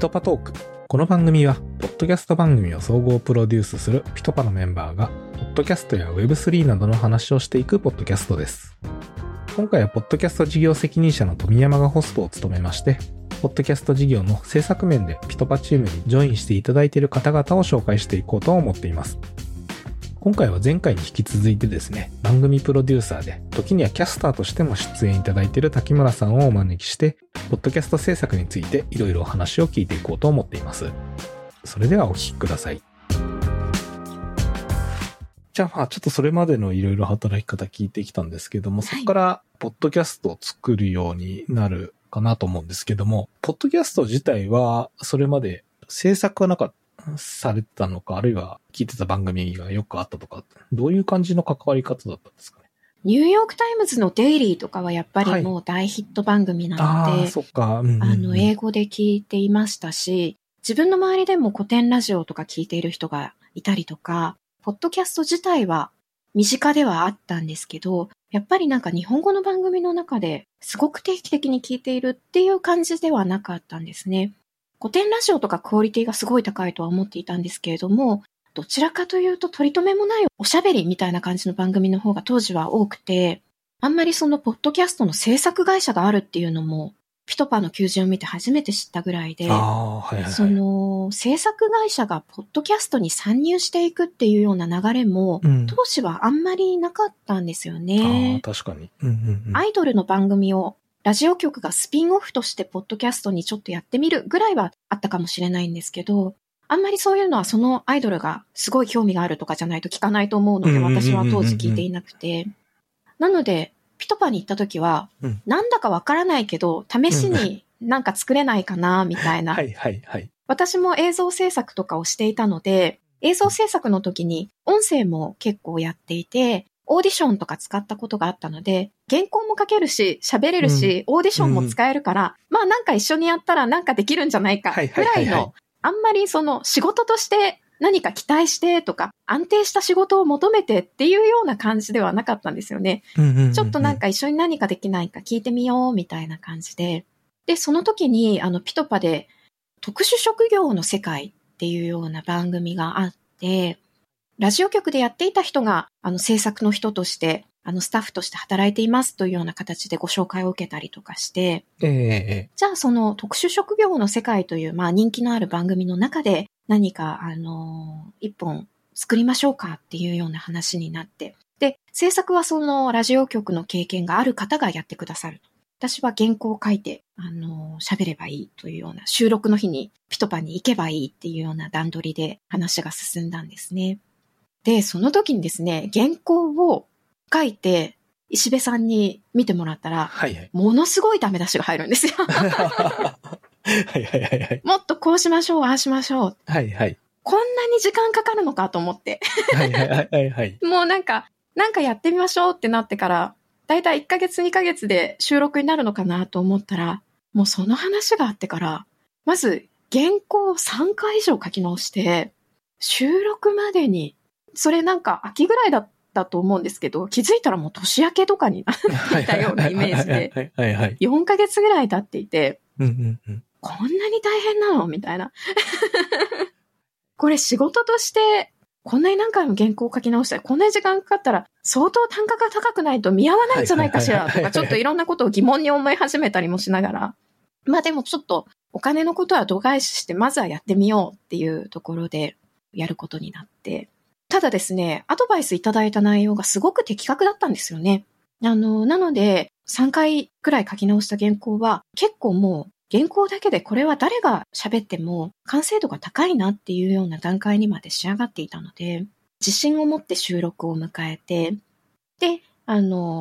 ピトパトーク。この番組はポッドキャスト番組を総合プロデュースするピトパのメンバーがポッドキャストや Web3 などの話をしていくポッドキャストです。今回はポッドキャスト事業責任者の富山がホストを務めまして、ポッドキャスト事業の制作面でピトパチームにジョインしていただいている方々を紹介していこうと思っています。今回は前回に引き続いてですね、番組プロデューサーで時にはキャスターとしても出演いただいている滝村さんをお招きして、ポッドキャスト制作についていろいろお話を聞いていこうと思っています。それではお聞きください。じゃあちょっとそれまでのいろいろ働き方聞いてきたんですけども、そこからポッドキャストを作るようになるかなと思うんですけども、ポッドキャスト自体はそれまで制作はなかったされてたのか、あるいは聞いてた番組がよくあったとか、どういう感じの関わり方だったんですかね。ニューヨークタイムズのデイリーとかはやっぱりもう大ヒット番組なので、英語で聞いていましたし、自分の周りでも古典ラジオとか聞いている人がいたりとか、ポッドキャスト自体は身近ではあったんですけど、やっぱりなんか日本語の番組の中ですごく定期的に聞いているっていう感じではなかったんですね。古典ラジオとかクオリティがすごい高いとは思っていたんですけれども、どちらかというと取り留めもないおしゃべりみたいな感じの番組の方が当時は多くて、あんまりそのポッドキャストの制作会社があるっていうのもピトパの求人を見て初めて知ったぐらいで、その制作会社がポッドキャストに参入していくっていうような流れも、当時はあんまりなかったんですよね。確かに、アイドルの番組をラジオ局がスピンオフとしてポッドキャストにちょっとやってみるぐらいはあったかもしれないんですけど、あんまりそういうのはそのアイドルがすごい興味があるとかじゃないと聞かないと思うので、私は当時聞いていなくて、なのでピトパに行った時は、なんだかわからないけど試しになんか作れないかなみたいな私も映像制作とかをしていたので、映像制作の時に音声も結構やっていて、オーディションとか使ったことがあったので、原稿も書けるし、喋れるし、オーディションも使えるから、まあなんか一緒にやったらなんかできるんじゃないか、ぐらいの、あんまりその仕事として何か期待してとか、安定した仕事を求めてっていうような感じではなかったんですよね。ちょっとなんか一緒に何かできないか聞いてみよう、みたいな感じで。で、その時に、ピトパで特殊職業の世界っていうような番組があって、ラジオ局でやっていた人が、制作の人として、スタッフとして働いていますというような形でご紹介を受けたりとかして、じゃあその特殊職業の世界という、まあ人気のある番組の中で何か、一本作りましょうかっていうような話になって、で、制作はそのラジオ局の経験がある方がやってくださる。私は原稿を書いて、喋ればいいというような、収録の日にピトパに行けばいいっていうような段取りで話が進んだんですね。で、その時にですね、原稿を書いて、石部さんに見てもらったら、ものすごいダメ出しが入るんですよ。もっとこうしましょう、ああしましょう。こんなに時間かかるのかと思って。もうなんかやってみましょうってなってから、だいたい1ヶ月2ヶ月で収録になるのかなと思ったら、もうその話があってから、まず原稿を3回以上書き直して、収録までに、それなんか秋ぐらいだったと思うんですけど、気づいたらもう年明けとかになっていたようなイメージで、4ヶ月ぐらい経っていて、こんなに大変なのみたいな。これ仕事として、こんなに何回も原稿を書き直したり、こんなに時間かかったら、相当単価が高くないと見合わないんじゃないかしらとか、ちょっといろんなことを疑問に思い始めたりもしながら、まあでもちょっとお金のことは度外視して、まずはやってみようっていうところでやることになって、ただですね、アドバイスいただいた内容がすごく的確だったんですよね。なので、3回くらい書き直した原稿は、結構もう原稿だけでこれは誰が喋っても完成度が高いなっていうような段階にまで仕上がっていたので、自信を持って収録を迎えて、で、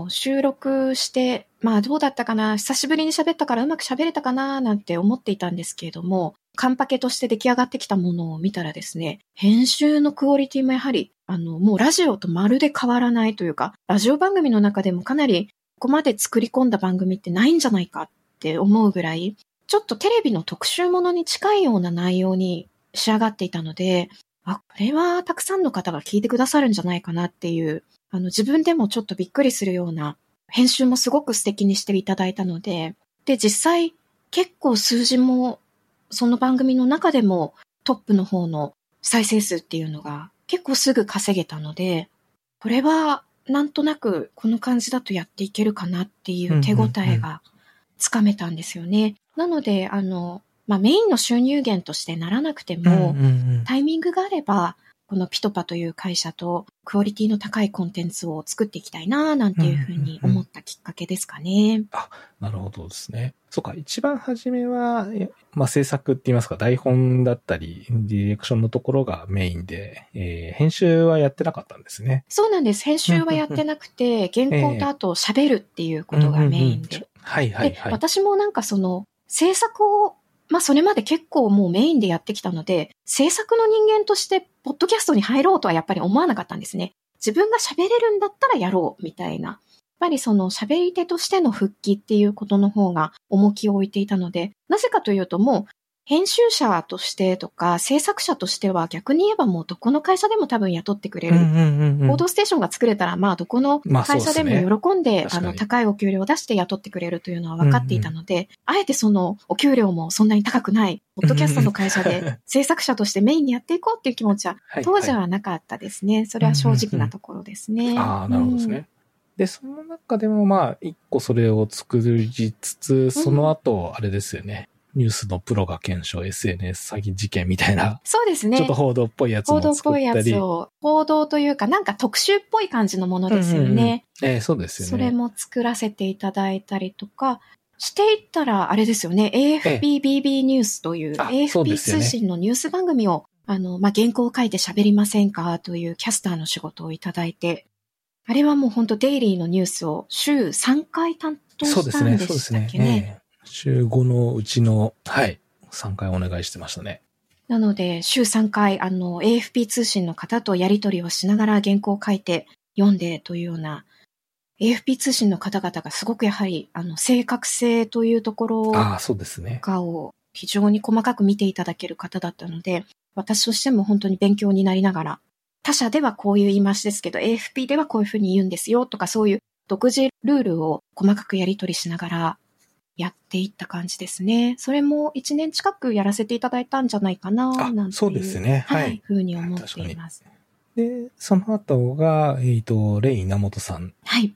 収録して、まあどうだったかな、久しぶりに喋ったからうまく喋れたかななんて思っていたんですけれども、カンパケとして出来上がってきたものを見たらですね、編集のクオリティもやはり、もうラジオとまるで変わらないというか、ラジオ番組の中でもかなりここまで作り込んだ番組ってないんじゃないかって思うぐらい、ちょっとテレビの特集ものに近いような内容に仕上がっていたので、あ、これはたくさんの方が聞いてくださるんじゃないかなっていう、自分でもちょっとびっくりするような、編集もすごく素敵にしていただいたので、で、実際結構数字もその番組の中でもトップの方の再生数っていうのが結構すぐ稼げたので、これはなんとなくこの感じだとやっていけるかなっていう手応えがつかめたんですよね。うんうんうん、なのでまあ、メインの収入源としてならなくても、うんうんうん、タイミングがあればこのピトパという会社とクオリティの高いコンテンツを作っていきたいななんていうふうに思ったきっかけですかね。うんうんうん、あ、なるほどですね。そうか、一番初めは、まあ、制作って言いますか台本だったりディレクションのところがメインで、編集はやってなかったんですね。そうなんです。編集はやってなくて原稿とあと喋るっていうことがメインで、はいはいはい、で私もなんかその制作をまあそれまで結構もうメインでやってきたので、制作の人間としてポッドキャストに入ろうとはやっぱり思わなかったんですね。自分が喋れるんだったらやろうみたいな。やっぱりその喋り手としての復帰っていうことの方が重きを置いていたので、なぜかというともう編集者としてとか制作者としては逆に言えばもうどこの会社でも多分雇ってくれる。報道ステーションが作れたらまあどこの会社でも喜んで、高いお給料を出して雇ってくれるというのは分かっていたので、うんうん、あえてそのお給料もそんなに高くないポッドキャストの会社で制作者としてメインにやっていこうっていう気持ちは当時はなかったですね。はいはい、それは正直なところですね。ああ、なるほどですね。で、その中でもまあ一個それを作りつつ、その後あれですよね。うん、ニュースのプロが検証 SNS 詐欺事件みたいな。そうですね。ちょっと報道っぽいやつも作ったり。報道っぽいやつを。報道というかなんか特集っぽい感じのものですよね。うんうん、そうですよね。それも作らせていただいたりとかしていったらあれですよね。AFPBB ニュースという、AFP 通信のニュース番組を、まあ、原稿を書いて喋りませんかというキャスターの仕事をいただいて、あれはもう本当デイリーのニュースを週3回担当したんでしたっけね。そうですね。そうですね。週5のうちの、はい、3回お願いしてましたね。なので、週3回、AFP 通信の方とやり取りをしながら原稿を書いて読んでというような、AFP 通信の方々がすごくやはり、正確性というところとかを非常に細かく見ていただける方だったので、私としても本当に勉強になりながら、他社ではこういう言い回しですけど、AFP ではこういうふうに言うんですよとか、そういう独自ルールを細かくやり取りしながら、やっていった感じですね。それも1年近くやらせていただいたんじゃないかな、なんていうふうに思っています。で、その後が、レイ・稲本さん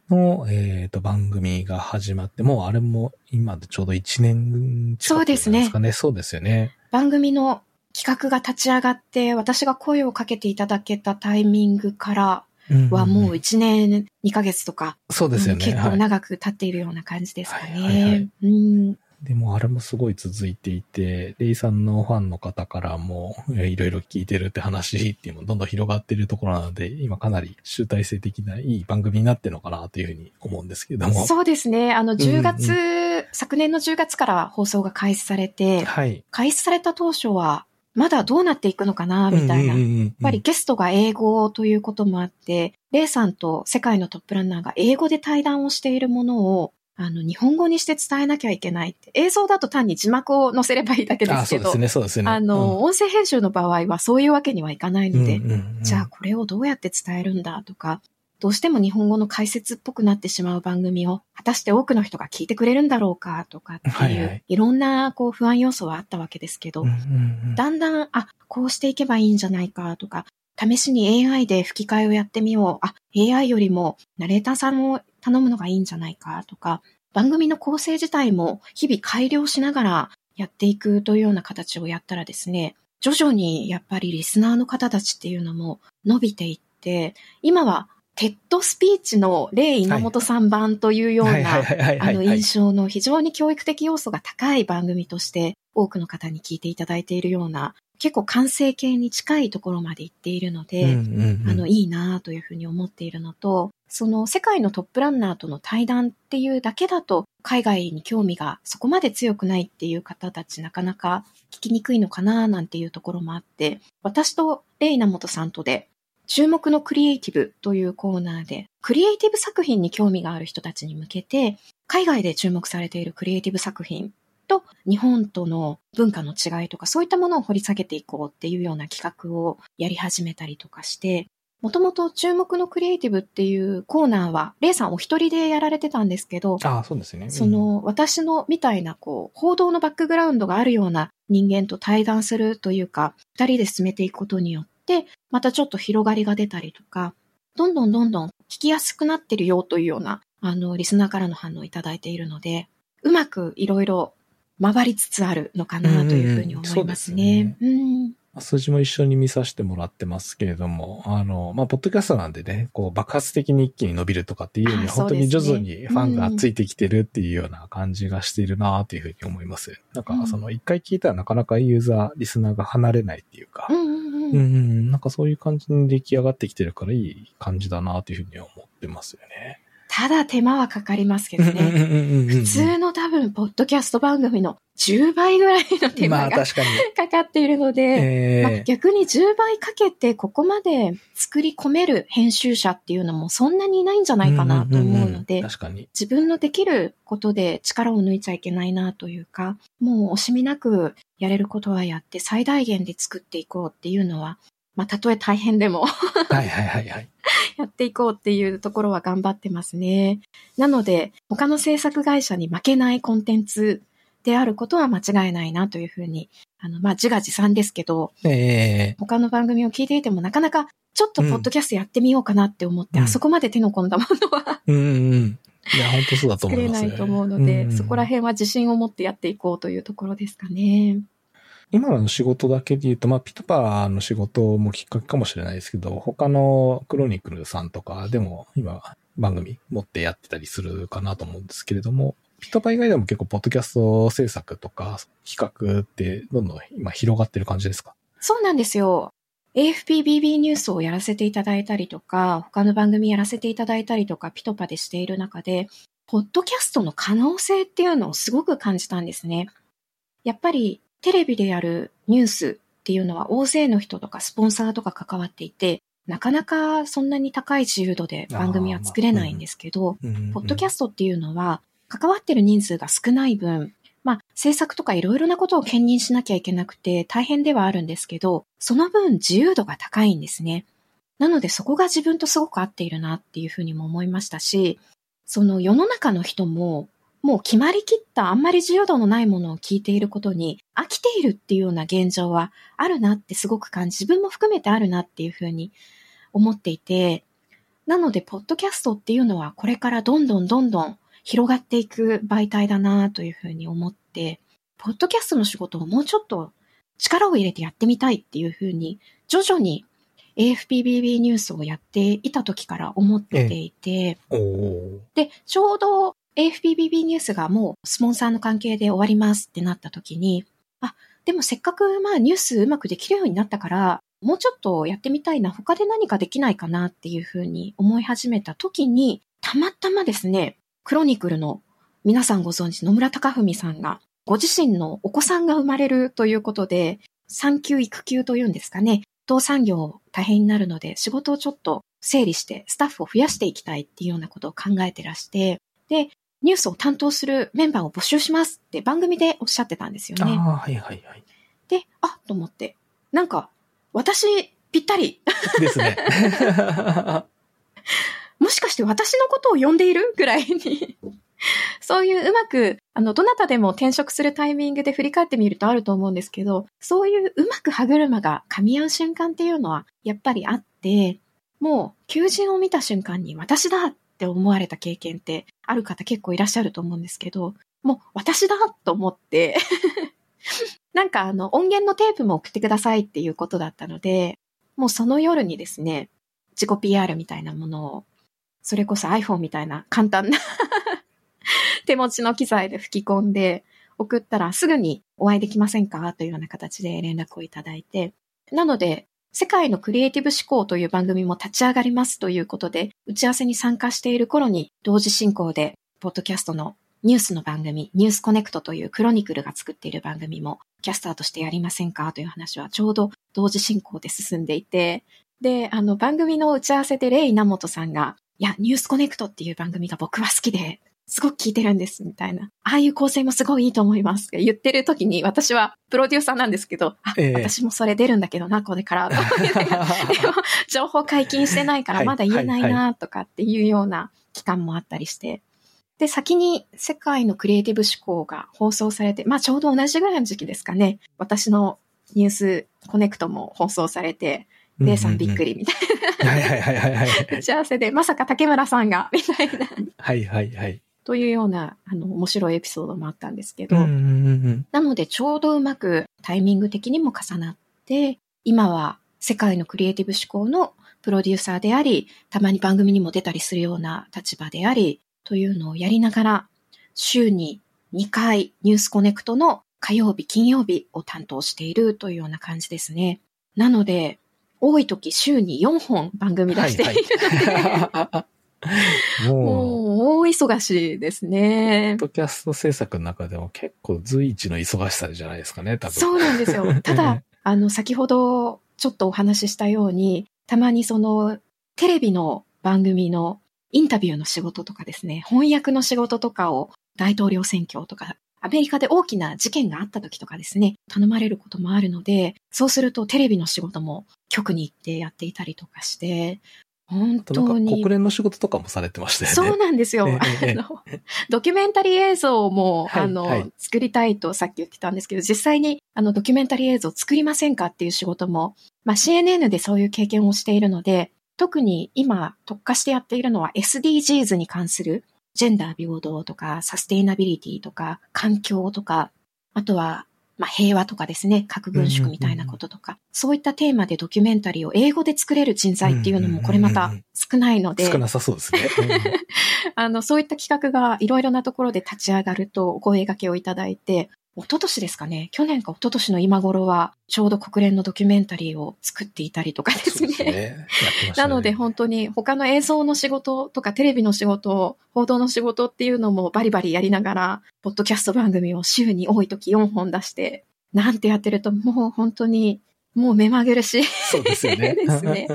の、はい、番組が始まって、もうあれも今でちょうど1年近くですかね。そうですね。そうですよね。番組の企画が立ち上がって、私が声をかけていただけたタイミングから、はもう1年2ヶ月とか、そうですよね、結構長く経っているような感じですかね。はいはいはい、うん、でもあれもすごい続いていて、レイさんのファンの方からもいろいろ聞いてるって話っていうのもどんどん広がっているところなので、今かなり集大成的ないい番組になってるのかなというふうに思うんですけども。そうですね。10月、うんうん、昨年の10月から放送が開始されて、はい、開始された当初はまだどうなっていくのかなみたいな、やっぱりゲストが英語ということもあって、レイさんと世界のトップランナーが英語で対談をしているものを日本語にして伝えなきゃいけないって、映像だと単に字幕を載せればいいだけですけど、そうですね、そうですね、音声編集の場合はそういうわけにはいかないので、うんうんうん、じゃあこれをどうやって伝えるんだとか、どうしても日本語の解説っぽくなってしまう番組を果たして多くの人が聞いてくれるんだろうかとかっていう、はいはい、いろんなこう不安要素はあったわけですけど、うんうんうん、だんだんこうしていけばいいんじゃないかとか、試しに AI で吹き替えをやってみよう、AI よりもナレーターさんを頼むのがいいんじゃないかとか、番組の構成自体も日々改良しながらやっていくというような形をやったらですね、徐々にやっぱりリスナーの方たちっていうのも伸びていって、今はテッドスピーチのレイ・稲本さん版というような印象の非常に教育的要素が高い番組として多くの方に聞いていただいているような、結構完成形に近いところまで行っているので、いいなというふうに思っているのと、その世界のトップランナーとの対談っていうだけだと海外に興味がそこまで強くないっていう方たちなかなか聞きにくいのかななんていうところもあって、私とレイ・稲本さんとで注目のクリエイティブというコーナーで、クリエイティブ作品に興味がある人たちに向けて、海外で注目されているクリエイティブ作品と日本との文化の違いとか、そういったものを掘り下げていこうっていうような企画をやり始めたりとかして、もともと注目のクリエイティブっていうコーナーはレイさんお一人でやられてたんですけど、あ、そうですね、うん、その私のみたいなこう報道のバックグラウンドがあるような人間と対談するというか、二人で進めていくことによってまたちょっと広がりが出たりとか、どんどん聞きやすくなってるよというようなリスナーからの反応をいただいているので、うまくいろいろ回りつつあるのかなというふうに思いますね。うん、うん、数字も一緒に見させてもらってますけれども、まあ、ポッドキャストなんでね、こう爆発的に一気に伸びるとかっていうより、本当に徐々にファンがついてきてるっていうような感じがしているなというふうに思います。うん、なんか、その一回聞いたらなかなかユーザー、リスナーが離れないっていうか、なんかそういう感じに出来上がってきてるからいい感じだなというふうには思ってますよね。ただ手間はかかりますけどね。普通の多分、ポッドキャスト番組の10倍ぐらいの手間が、まあ、かかっているので、まあ、逆に10倍かけてここまで作り込める編集者っていうのもそんなにいないんじゃないかなと思うので、確かに自分のできることで力を抜いちゃいけないなというか、もう惜しみなくやれることはやって最大限で作っていこうっていうのは、まあ、たとえ大変でもはいやっていこうっていうところは頑張ってますね。なので他の制作会社に負けないコンテンツであることは間違いないなというふうに、まあ、自画自賛ですけど、他の番組を聞いていてもなかなかちょっとポッドキャストやってみようかなって思って、あそこまで手の込んだものはいや、本当そうだと思いますね。作れないと思うので、そこら辺は自信を持ってやっていこうというところですかね。今の仕事だけで言うと、まあ、ピトパーの仕事もきっかけかもしれないですけど、他のクロニクルさんとかでも今番組持ってやってたりするかなと思うんですけれども、ピトパー以外でも結構ポッドキャスト制作とか企画ってどんどん今広がってる感じですか？そうなんですよ。AFPBB ニュースをやらせていただいたりとか、他の番組やらせていただいたりとか、ピトパーでしている中で、ポッドキャストの可能性っていうのをすごく感じたんですね。やっぱりテレビでやるニュースっていうのは大勢の人とかスポンサーとか関わっていて、なかなかそんなに高い自由度で番組は作れないんですけど、ポッドキャストっていうのは関わってる人数が少ない分、まあ制作とかいろいろなことを兼任しなきゃいけなくて大変ではあるんですけど、その分自由度が高いんですね。なのでそこが自分とすごく合っているなっていうふうにも思いましたし、その世の中の人ももう決まりきったあんまり自由度のないものを聞いていることに飽きているっていうような現状はあるなってすごく自分も含めてあるなっていうふうに思っていて、なのでポッドキャストっていうのはこれからどんどん広がっていく媒体だなというふうに思って、ポッドキャストの仕事をもうちょっと力を入れてやってみたいっていうふうに徐々に AFPBB ニュースをやっていた時から思っていて、でちょうどAFPBB ニュースがもうスポンサーの関係で終わりますってなった時に、あ、でもせっかくまあニュースうまくできるようになったからもうちょっとやってみたいな、他で何かできないかなっていうふうに思い始めた時に、たまたまですね、クロニクルの皆さんご存知野村隆文さんがご自身のお子さんが生まれるということで、産休育休というんですかね、当産業大変になるので仕事をちょっと整理してスタッフを増やしていきたいっていうようなことを考えてらして、でニュースを担当するメンバーを募集しますって番組でおっしゃってたんですよね。で、あ、と思って、なんか私ぴったりですね。もしかして私のことを呼んでいるぐらいに、そういううまくどなたでも転職するタイミングで振り返ってみるとあると思うんですけど、そういううまく歯車が噛み合う瞬間っていうのはやっぱりあって、もう求人を見た瞬間に私だ。って思われた経験ってある方結構いらっしゃると思うんですけど、もう私だと思ってなんか音源のテープも送ってくださいっていうことだったので、もうその夜にですね、自己 PR みたいなものをそれこそ iPhone みたいな簡単な手持ちの機材で吹き込んで送ったら、すぐにお会いできませんかというような形で連絡をいただいて、なので世界のクリエイティブ思考という番組も立ち上がりますということで、打ち合わせに参加している頃に同時進行でポッドキャストのニュースの番組、ニュースコネクトというクロニクルが作っている番組もキャスターとしてやりませんかという話はちょうど同時進行で進んでいて、で番組の打ち合わせでレイ・ナモトさんが、いやニュースコネクトっていう番組が僕は好きですごく聞いてるんですみたいな、ああいう構成もすごいいいと思いますって言ってる時に、私はプロデューサーなんですけど、私もそれ出るんだけどなこれからでも情報解禁してないからまだ言えないなとかっていうような期間もあったりして、はいはいはい、で先に世界のクリエイティブ思考が放送されて、まあちょうど同じぐらいの時期ですかね、私のニュースコネクトも放送されて、デイさんびっくりみたいな、はいはいはいはい、打ち合わせでまさか竹村さんがみたいなはいはいはいというような面白いエピソードもあったんですけど、うんうんうん、なのでちょうどうまくタイミング的にも重なって、今は世界のクリエイティブ思考のプロデューサーであり、たまに番組にも出たりするような立場でありというのをやりながら、週に2回ニュースコネクトの火曜日金曜日を担当しているというような感じですね。なので多い時週に4本番組出しているので、はいはい、もう大忙しいですね。ポッドキャスト制作の中でも結構随一の忙しさじゃないですかね、多分。そうなんですよ。ただ先ほどちょっとお話ししたように、たまにそのテレビの番組のインタビューの仕事とかですね、翻訳の仕事とかを、大統領選挙とかアメリカで大きな事件があった時とかですね、頼まれることもあるので、そうするとテレビの仕事も局に行ってやっていたりとかして、本当に国連の仕事とかもされてましたよね。そうなんですよ、ドキュメンタリー映像も、はい、はい、作りたいとさっき言ってたんですけど、実際にドキュメンタリー映像作りませんかっていう仕事も、まあ、CNN でそういう経験をしているので、特に今特化してやっているのは SDGs に関するジェンダー平等とかサステイナビリティとか環境とか、あとはまあ平和とかですね、核軍縮みたいなこととか、うんうんうん、そういったテーマでドキュメンタリーを英語で作れる人材っていうのもこれまた少ないので、うんうんうん、少なさそうですね、うん、そういった企画がいろいろなところで立ち上がるとお声掛けをいただいて、一昨年ですかね、去年か一昨年の今頃はちょうど国連のドキュメンタリーを作っていたりとかですね。そうですね。やってましたね。なので本当に他の映像の仕事とかテレビの仕事、報道の仕事っていうのもバリバリやりながら、ポッドキャスト番組を週に多い時4本出して、なんてやってるともう本当にもう目まぐるしいそうですよね。ですね。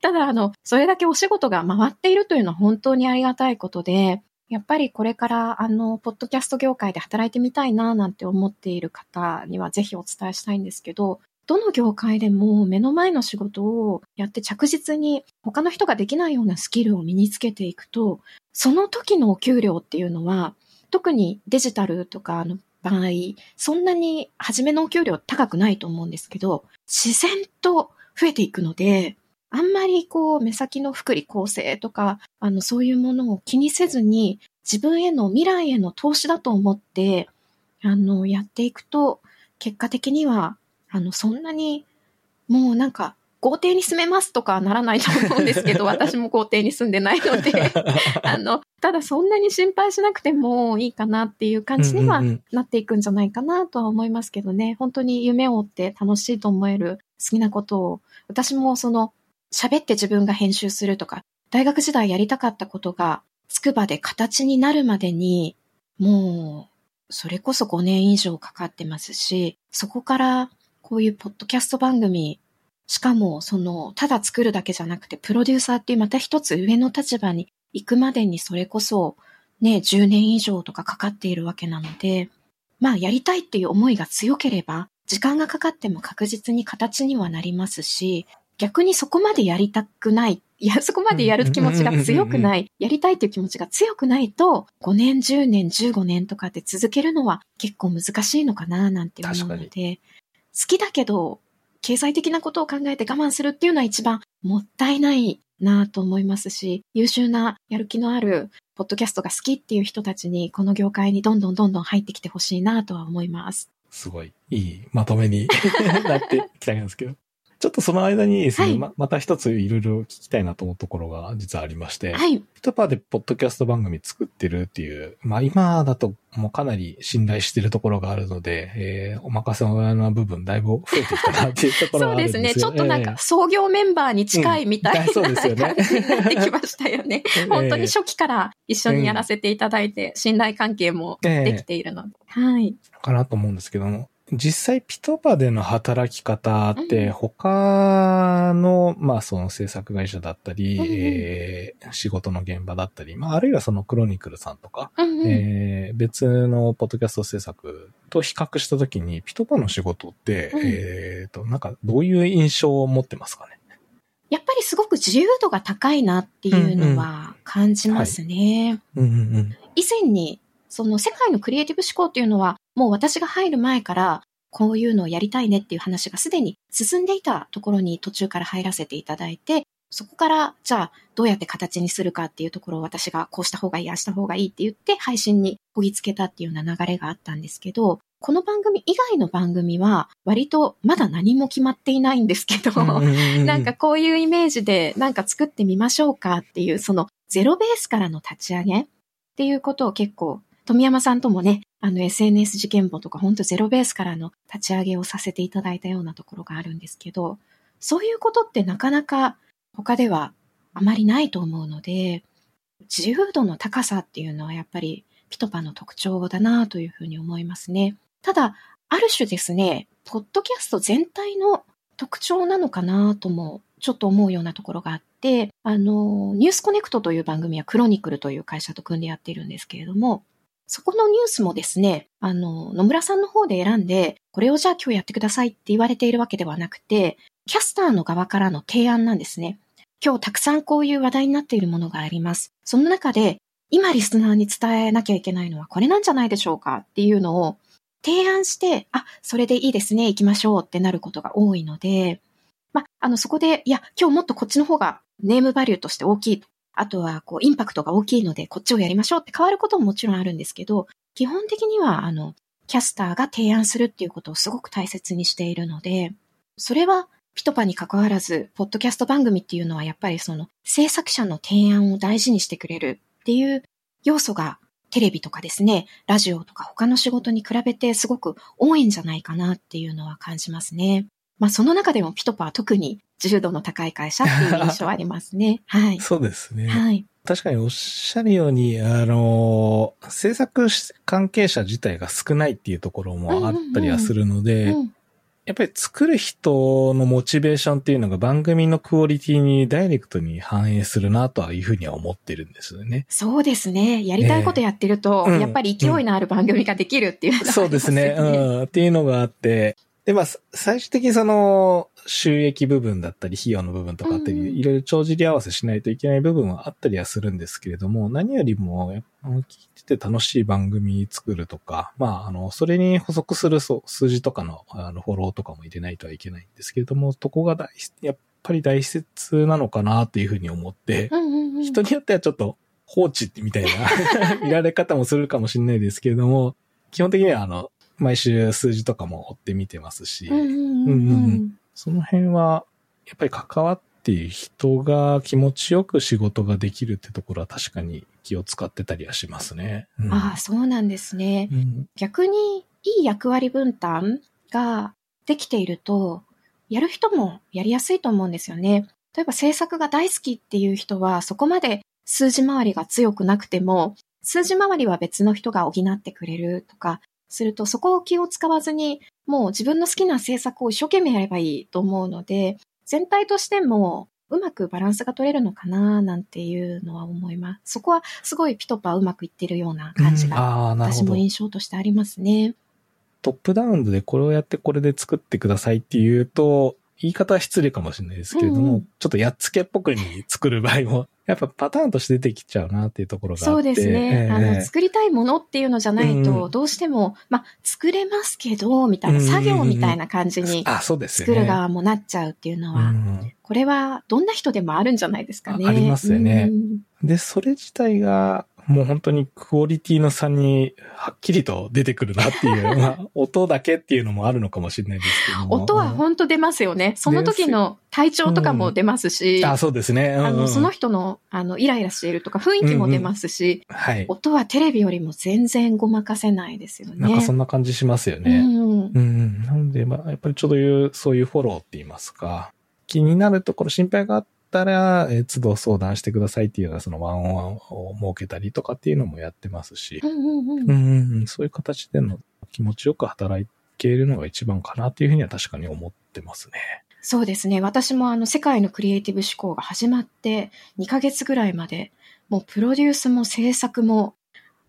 ただそれだけお仕事が回っているというのは本当にありがたいことで、やっぱりこれからポッドキャスト業界で働いてみたいななんて思っている方にはぜひお伝えしたいんですけど、どの業界でも目の前の仕事をやって着実に他の人ができないようなスキルを身につけていくと、その時のお給料っていうのは、特にデジタルとかの場合、そんなに初めのお給料高くないと思うんですけど、自然と増えていくので、あんまり目先の福利厚生とか、そういうものを気にせずに、自分への未来への投資だと思って、やっていくと、結果的には、そんなに、もうなんか、豪邸に住めますとかならないと思うんですけど、私も豪邸に住んでないので、ただそんなに心配しなくてもいいかなっていう感じにはなっていくんじゃないかなとは思いますけどね、うんうんうん、本当に夢を追って楽しいと思える好きなことを、私も喋って自分が編集するとか、大学時代やりたかったことが筑波で形になるまでにもうそれこそ5年以上かかってますし、そこからこういうポッドキャスト番組、しかもただ作るだけじゃなくてプロデューサーっていうまた一つ上の立場に行くまでに、それこそね10年以上とかかかっているわけなので、まあやりたいっていう思いが強ければ時間がかかっても確実に形にはなりますし、逆にそこまでやりたくない。いや、そこまでやる気持ちが強くない。やりたいという気持ちが強くないと、5年、10年、15年とかって続けるのは結構難しいのかな、なんて思うので。好きだけど、経済的なことを考えて我慢するっていうのは一番もったいないなと思いますし、優秀なやる気のあるポッドキャストが好きっていう人たちに、この業界にどんどんどんどん入ってきてほしいなとは思います。すごい、いいまとめになってきたんですけど。ちょっとその間にですね、はい、また一ついろいろ聞きたいなと思うところが実はありまして、はい、一パーでポッドキャスト番組作ってるっていう、まあ今だともうかなり信頼してるところがあるので、お任せの部分だいぶ増えてきたなっていうところがあるんですよ。そうですね、ちょっとなんか創業メンバーに近いみたいな感じになってきましたよね。本当に初期から一緒にやらせていただいて、信頼関係もできているので、はい。かなと思うんですけども、実際ピトパでの働き方って他の、まあその制作会社だったり、仕事の現場だったり、まああるいはそのクロニクルさんとか、別のポッドキャスト制作と比較したときにピトパの仕事って、なんかどういう印象を持ってますかね？やっぱりすごく自由度が高いなっていうのは感じますね。以前にその世界のクリエイティブ思考というのはもう私が入る前からこういうのをやりたいねっていう話がすでに進んでいたところに途中から入らせていただいて、そこからじゃあどうやって形にするかっていうところを私がこうした方がいい、ああした方がいいって言って配信にこぎつけたっていうような流れがあったんですけど、この番組以外の番組は割とまだ何も決まっていないんですけど、なんかこういうイメージでなんか作ってみましょうかっていう、そのゼロベースからの立ち上げっていうことを結構富山さんともね、SNS 事件簿とか本当ゼロベースからの立ち上げをさせていただいたようなところがあるんですけど、そういうことってなかなか他ではあまりないと思うので、自由度の高さっていうのはやっぱりピトパの特徴だなというふうに思いますね。ただ、ある種ですね、ポッドキャスト全体の特徴なのかなとも、ちょっと思うようなところがあって、ニュースコネクトという番組はクロニクルという会社と組んでやっているんですけれども、そこのニュースもですね、野村さんの方で選んで、これをじゃあ今日やってくださいって言われているわけではなくて、キャスターの側からの提案なんですね。今日たくさんこういう話題になっているものがあります。その中で、今リスナーに伝えなきゃいけないのはこれなんじゃないでしょうかっていうのを、提案して、あ、それでいいですね、行きましょうってなることが多いので、ま、そこで、いや、今日もっとこっちの方がネームバリューとして大きいと。あとは、こう、インパクトが大きいので、こっちをやりましょうって変わることももちろんあるんですけど、基本的には、キャスターが提案するっていうことをすごく大切にしているので、それは、ピトパに関わらず、ポッドキャスト番組っていうのは、やっぱりその、制作者の提案を大事にしてくれるっていう要素が、テレビとかですね、ラジオとか他の仕事に比べてすごく多いんじゃないかなっていうのは感じますね。まあその中でもピトパは特に自由度の高い会社っていう印象はありますね。はい。そうですね。はい。確かにおっしゃるように、制作関係者自体が少ないっていうところもあったりはするので、やっぱり作る人のモチベーションっていうのが番組のクオリティにダイレクトに反映するなとはいうふうには思ってるんですよね。そうですね。やりたいことやってると、やっぱり勢いのある番組ができるっていう、そうですね。っていうのがあって。で、まあ、最終的にその収益部分だったり費用の部分とかっていろいろ帳尻合わせしないといけない部分はあったりはするんですけれども、何よりも聞いてて楽しい番組作るとか、まあ、それに補足する数字とかの、フォローとかも入れないとはいけないんですけれども、そこがやっぱり大切なのかなというふうに思って、人によってはちょっと放置ってみたいな見られ方もするかもしれないですけれども、基本的には毎週数字とかも追って見てますし、その辺はやっぱり関わっている人が気持ちよく仕事ができるってところは確かに気を使ってたりはしますね。ああ、そうなんですね。逆にいい役割分担ができていると、やる人もやりやすいと思うんですよね。例えば制作が大好きっていう人はそこまで数字回りが強くなくても、数字回りは別の人が補ってくれるとか、するとそこを気を使わずにもう自分の好きな制作を一生懸命やればいいと思うので、全体としてもうまくバランスが取れるのかななんていうのは思います。そこはすごいピトパうまくいってるような感じが私も印象としてありますね。トップダウンでこれをやってこれで作ってくださいっていうと言い方は失礼かもしれないですけれども、ちょっとやっつけっぽくに作る場合もやっぱパターンとして出てきちゃうなっていうところがあって。そうですね。作りたいものっていうのじゃないと、どうしても、ま、作れますけど、みたいな、作業みたいな感じに、作る側もなっちゃうっていうのは、これはどんな人でもあるんじゃないですかね。ありますよね。で、それ自体が、もう本当にクオリティの差にはっきりと出てくるなっていう、まあ、音だけっていうのもあるのかもしれないですけども。音は本当出ますよね。その時の体調とかも出ますし。あ、そうですね。その人の、イライラしているとか雰囲気も出ますし、音はテレビよりも全然ごまかせないですよね。なんかそんな感じしますよね。なので、まあ、やっぱりちょっとそういうフォローって言いますか、気になるところ心配があって、だったら都度相談してくださいっていうようなそのワンオンワンを設けたりとかっていうのもやってますし、そういう形での気持ちよく働けるのが一番かなというふうには確かに思ってますね。そうですね。私も世界のクリエイティブ志向が始まって2ヶ月ぐらいまで、もうプロデュースも制作も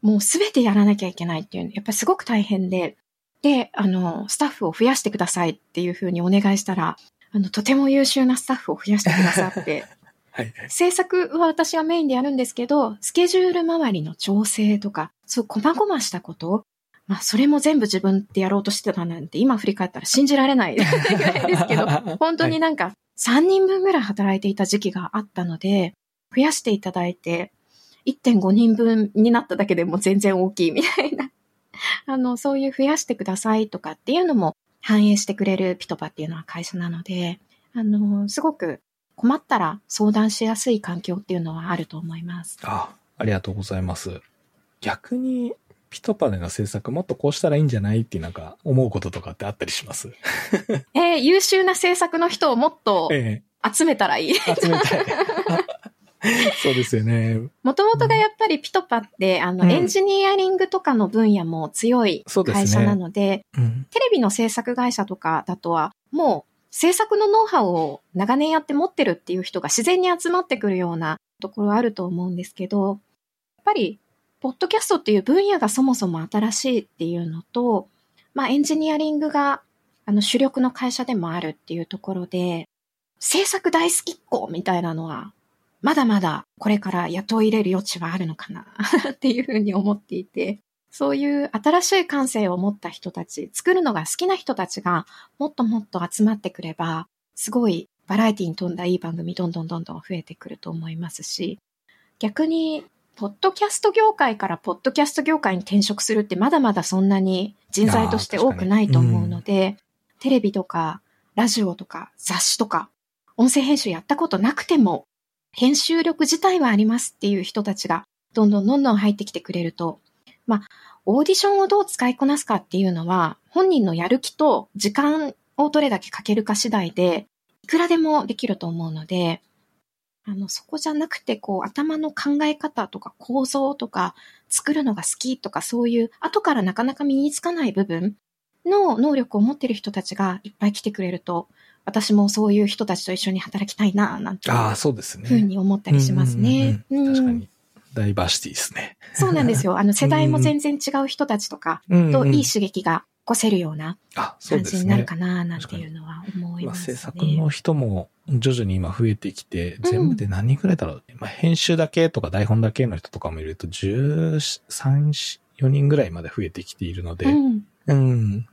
もうすべてやらなきゃいけないっていう、やっぱりすごく大変で、スタッフを増やしてくださいっていうふうにお願いしたら、とても優秀なスタッフを増やしてくださって、はい、制作は私はメインでやるんですけど、スケジュール周りの調整とか、そう細々したことを、まあ、それも全部自分でやろうとしてたなんて、今振り返ったら信じられないぐらいですけど、本当になんか3人分ぐらい働いていた時期があったので、増やしていただいて、1.5 人分になっただけでも全然大きいみたいな。そういう増やしてくださいとかっていうのも反映してくれるピトパっていうのは会社なので、すごく困ったら相談しやすい環境っていうのはあると思います。ありがとうございます。逆にピトパでの制作もっとこうしたらいいんじゃないってなんか思うこととかってあったりします優秀な制作の人をもっと集めたらいい。集めたい。そうですよね。もともとがやっぱりピトパって、エンジニアリングとかの分野も強い会社なので、そうですね。テレビの制作会社とかだとは、もう制作のノウハウを長年やって持ってるっていう人が自然に集まってくるようなところはあると思うんですけど、やっぱり、ポッドキャストっていう分野がそもそも新しいっていうのと、まあエンジニアリングが主力の会社でもあるっていうところで、制作大好きっ子みたいなのは、まだまだこれから雇い入れる余地はあるのかなっていうふうに思っていて、そういう新しい感性を持った人たち、作るのが好きな人たちがもっともっと集まってくれば、すごいバラエティに富んだいい番組どんどん増えてくると思いますし、逆にポッドキャスト業界からポッドキャスト業界に転職するってまだまだそんなに人材として多くないと思うので、テレビとかラジオとか雑誌とか音声編集やったことなくても編集力自体はありますっていう人たちがどんどん入ってきてくれると、まあ、オーディションをどう使いこなすかっていうのは、本人のやる気と時間をどれだけかけるか次第で、いくらでもできると思うので、そこじゃなくて、こう、頭の考え方とか構造とか、作るのが好きとか、そういう、後からなかなか身につかない部分の能力を持っている人たちがいっぱい来てくれると、私もそういう人たちと一緒に働きたいな、なんてふうに思ったりしますね。確かに。ダイバーシティですね。そうなんですよ。世代も全然違う人たちとかといい刺激が起こせるような感じになるかな、なんていうのは思いますね。制作の人も徐々に今増えてきて、全部で何人くらいだろう。編集だけとか台本だけの人とかもいると、13、4人ぐらいまで増えてきているので、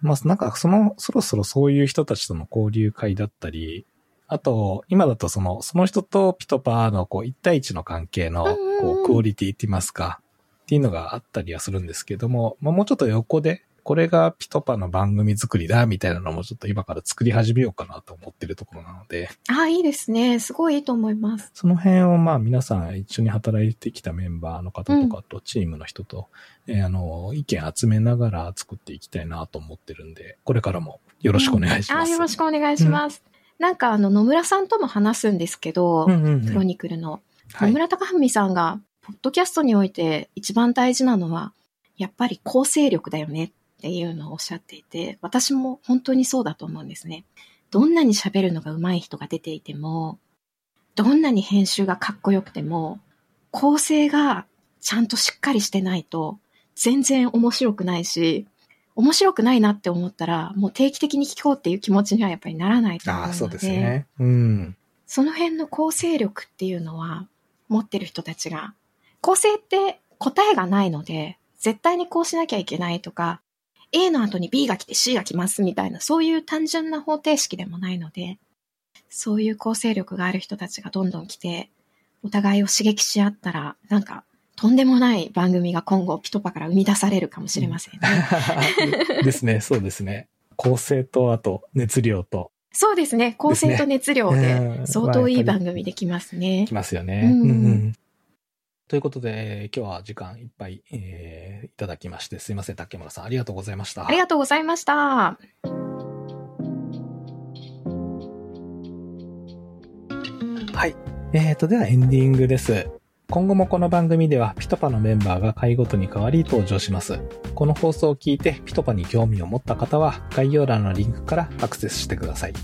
まあ、なんかそろそろそういう人たちとの交流会だったり、あと、今だとその人とピトパーの1対1の関係の、クオリティって言いますか、っていうのがあったりはするんですけども、まあ、もうちょっと横で、これがピトパーの番組作りだ、みたいなのもちょっと今から作り始めようかなと思ってるところなので。いいですね。すごいいいと思います。その辺をまあ皆さん一緒に働いてきたメンバーの方とかとチームの人と、意見集めながら作っていきたいなと思ってるんで、これからもよろしくお願いします。よろしくお願いします。なんか野村さんとも話すんですけど、クロニクルの。野村隆文さんが、ポッドキャストにおいて一番大事なのは、やっぱり構成力だよね。っていうのをおっしゃっていて、私も本当にそうだと思うんですね。どんなに喋るのが上手い人が出ていても、どんなに編集がかっこよくても、構成がちゃんとしっかりしてないと、全然面白くないし、面白くないなって思ったら、もう定期的に聞こうっていう気持ちにはやっぱりならないと思うので、そうですね。その辺の構成力っていうのは、持ってる人たちが、構成って答えがないので、絶対にこうしなきゃいけないとか、A の後に B が来て C が来ますみたいな、そういう単純な方程式でもないので、そういう構成力がある人たちがどんどん来て、お互いを刺激し合ったら、なんかとんでもない番組が今後ピトパから生み出されるかもしれませんね。ですね、そうですね。構成とあと熱量と。そうですね、構成と熱量で相当いい番組できますね。きますよね。ということで、今日は時間いっぱい、いただきまして、すいません、竹村さん、ありがとうございました。ありがとうございました。ではエンディングです。今後もこの番組ではピトパのメンバーが回ごとに変わり登場します。この放送を聞いてピトパに興味を持った方は概要欄のリンクからアクセスしてください。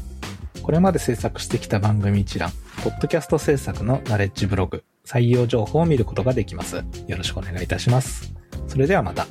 これまで制作してきた番組一覧、ポッドキャスト制作のナレッジブログ、採用情報を見ることができます。よろしくお願いいたします。それではまた。